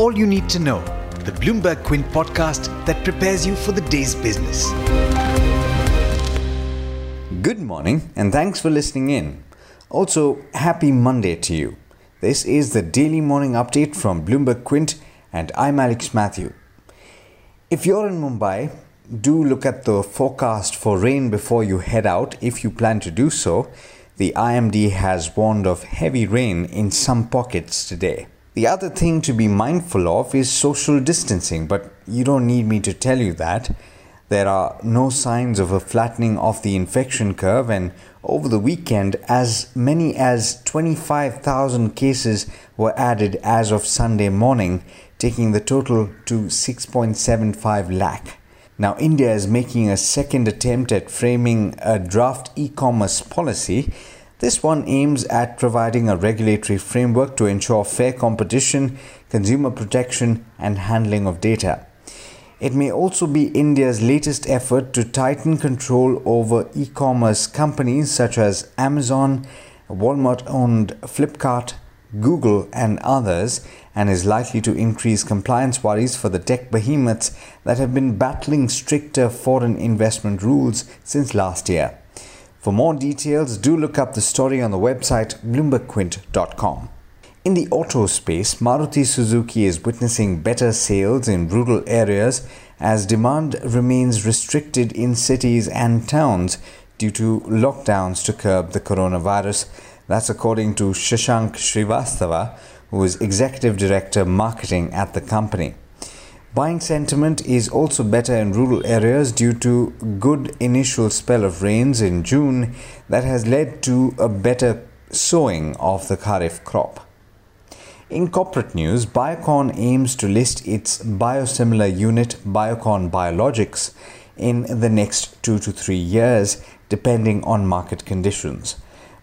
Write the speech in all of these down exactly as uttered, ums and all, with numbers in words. all you need to know, the Bloomberg Quint podcast that prepares you for the day's business. Good morning and thanks for listening in. Also, happy Monday to you. This is the daily morning update from Bloomberg Quint and I'm Alex Matthew. If you're in Mumbai, do look at the forecast for rain before you head out if you plan to do so. The I M D has warned of heavy rain in some pockets today. The other thing to be mindful of is social distancing, but you don't need me to tell you that. There are no signs of a flattening of the infection curve, and over the weekend, as many as twenty-five thousand cases were added as of Sunday morning, taking the total to six point seven five lakh. Now, India is making a second attempt at framing a draft e-commerce policy. This one aims at providing a regulatory framework to ensure fair competition, consumer protection, and handling of data. It may also be India's latest effort to tighten control over e-commerce companies such as Amazon, Walmart-owned Flipkart, Google, and others, and is likely to increase compliance worries for the tech behemoths that have been battling stricter foreign investment rules since last year. For more details, do look up the story on the website bloomberg quint dot com. In the auto space, Maruti Suzuki is witnessing better sales in rural areas as demand remains restricted in cities and towns due to lockdowns to curb the coronavirus. That's according to Shashank Srivastava, who is Executive Director Marketing at the company. Buying sentiment is also better in rural areas due to good initial spell of rains in June that has led to a better sowing of the Kharif crop. In corporate news, Biocon aims to list its biosimilar unit Biocon Biologics in the next two to three years, depending on market conditions.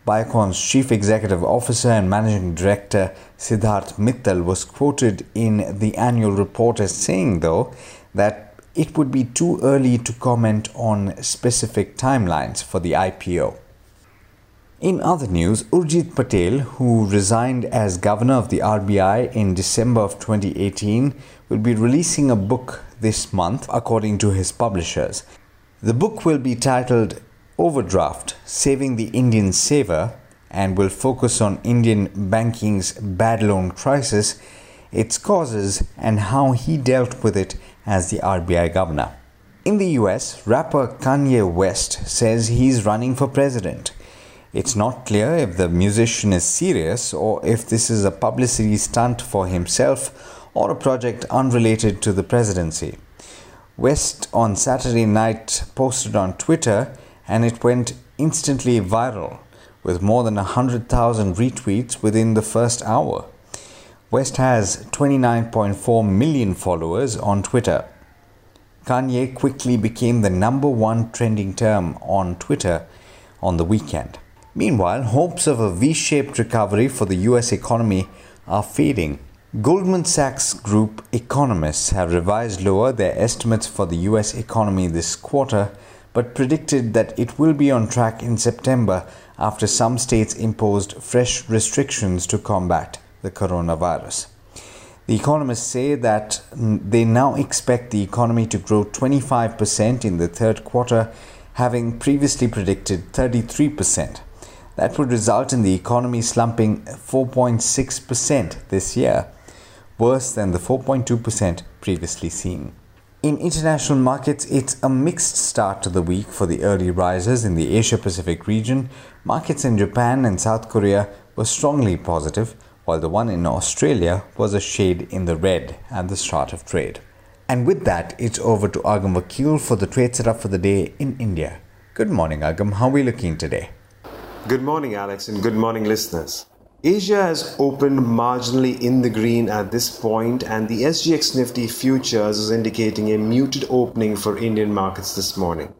Biocon's Chief Executive Officer and Managing Director Siddharth Mittal was quoted in the annual report as saying, though, that it would be too early to comment on specific timelines for the I P O. In other news, Urjit Patel, who resigned as Governor of the R B I in December of twenty eighteen, will be releasing a book this month, according to his publishers. The book will be titled Overdraft, Saving the Indian Saver, and will focus on Indian banking's bad loan crisis, its causes, and how he dealt with it as the R B I governor. In the U S, rapper Kanye West says he's running for president. It's not clear if the musician is serious or if this is a publicity stunt for himself or a project unrelated to the presidency. West on Saturday night posted on Twitter, and it went instantly viral with more than one hundred thousand retweets within the first hour. West has twenty-nine point four million followers on Twitter. Kanye quickly became the number one trending term on Twitter on the weekend. Meanwhile, hopes of a V-shaped recovery for the U S economy are fading. Goldman Sachs Group economists have revised lower their estimates for the U S economy this quarter, but predicted that it will be on track in September after some states imposed fresh restrictions to combat the coronavirus. The economists say that they now expect the economy to grow twenty-five percent in the third quarter, having previously predicted thirty-three percent. That would result in the economy slumping four point six percent this year, worse than the four point two percent previously seen. In international markets, it's a mixed start to the week for the early risers in the Asia-Pacific region. Markets in Japan and South Korea were strongly positive, while the one in Australia was a shade in the red at the start of trade. And with that, it's over to Agam Vakil for the trade setup for the day in India. Good morning, Agam. How are we looking today? Good morning, Alex, and good morning, listeners. Asia has opened marginally in the green at this point, and the S G X Nifty Futures is indicating a muted opening for Indian markets this morning.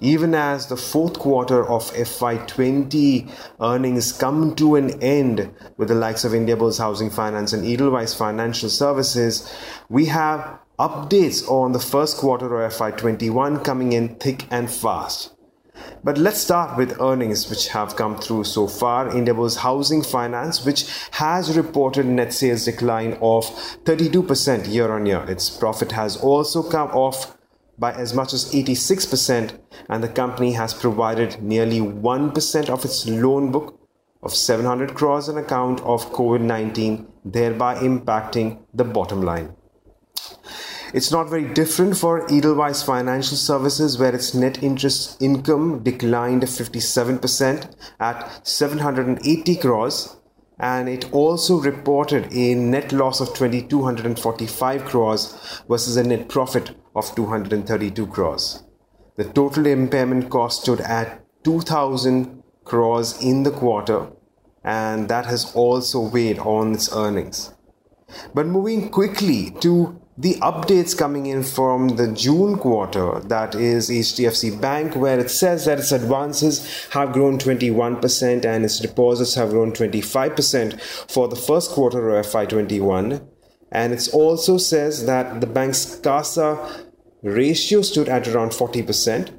Even as the fourth quarter of F Y twenty earnings come to an end with the likes of Indiabulls Housing Finance and Edelweiss Financial Services, we have updates on the first quarter of F Y twenty-one coming in thick and fast. But let's start with earnings which have come through so far. Indiabulls Housing Finance, which has reported net sales decline of thirty-two percent year on year. Its profit has also come off by as much as eighty-six percent, and the company has provided nearly one percent of its loan book of seven hundred crores on account of COVID nineteen, thereby impacting the bottom line. It's not very different for Edelweiss Financial Services, where its net interest income declined fifty-seven percent at seven hundred eighty crores, and it also reported a net loss of two thousand two hundred forty-five crores versus a net profit of two hundred thirty-two crores. The total impairment cost stood at two thousand crores in the quarter, and that has also weighed on its earnings. But moving quickly to the updates coming in from the June quarter, that is H D F C Bank, where it says that its advances have grown twenty-one percent and its deposits have grown twenty-five percent for the first quarter of F Y twenty-one. And it also says that the bank's CASA ratio stood at around forty percent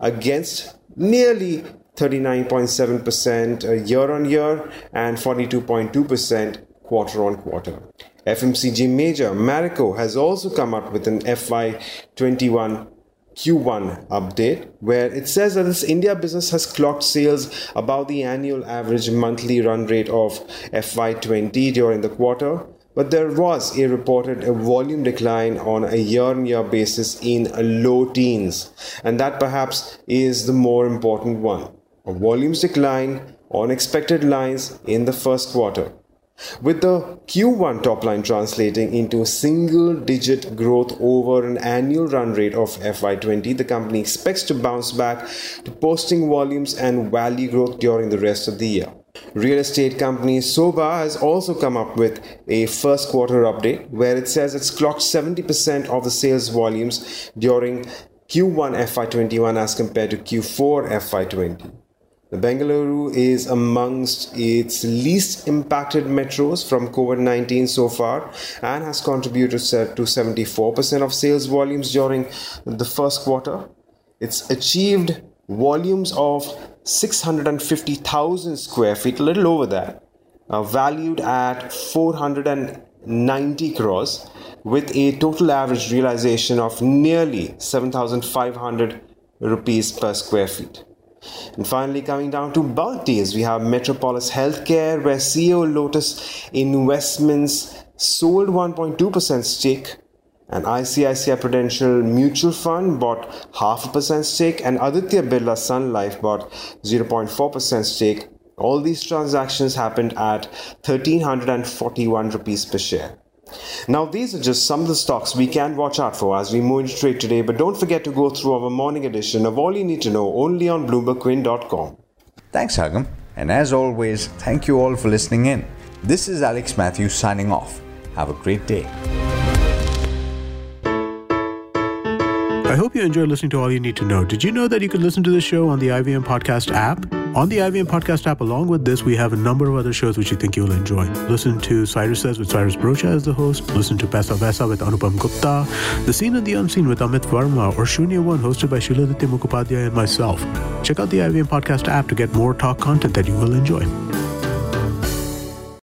against nearly thirty-nine point seven percent year on year and forty-two point two percent quarter on quarter. F M C G major Marico has also come up with an F Y twenty-one Q one update, where it says that its India business has clocked sales above the annual average monthly run rate of F Y twenty during the quarter, but there was a reported volume decline on a year-on-year basis in low teens, and that perhaps is the more important one. A volumes decline on expected lines in the first quarter, with the Q one top line translating into single-digit growth over an annual run rate of F Y twenty. The company expects to bounce back to posting volumes and value growth during the rest of the year. Real estate company Soba has also come up with a first quarter update, where it says it's clocked seventy percent of the sales volumes during Q one F Y twenty-one as compared to Q four F Y twenty. The Bengaluru is amongst its least impacted metros from COVID nineteen so far and has contributed to seventy-four percent of sales volumes during the first quarter. It's achieved volumes of six hundred fifty thousand square feet, a little over that, uh, valued at four hundred ninety crores, with a total average realization of nearly seven thousand five hundred rupees per square feet. And finally, coming down to bulk deals, we have Metropolis Healthcare, where C E O Lotus Investments sold one point two percent stake, and I C I C I Prudential Mutual Fund bought half a percent stake, and Aditya Birla Sun Life bought zero point four percent stake. All these transactions happened at one thousand three hundred forty-one rupees per share. Now, these are just some of the stocks we can watch out for as we move into trade today, but don't forget to go through our morning edition of All You Need to Know only on Bloomberg Quint dot com. Thanks, Agam. And as always, thank you all for listening in. This is Alex Matthews signing off. Have a great day. I hope you enjoyed listening to All You Need to Know. Did you know that you can listen to this show on the I V M Podcast app? On the I V M Podcast app, along with this, we have a number of other shows which you think you'll enjoy. Listen to Cyrus Says with Cyrus Broacha as the host. Listen to Paisa Vaisa with Anupam Gupta. The Scene and the Unseen with Amit Verma, or Shunya One, hosted by Shiladitya Mukhopadhyay and myself. Check out the I V M Podcast app to get more talk content that you will enjoy.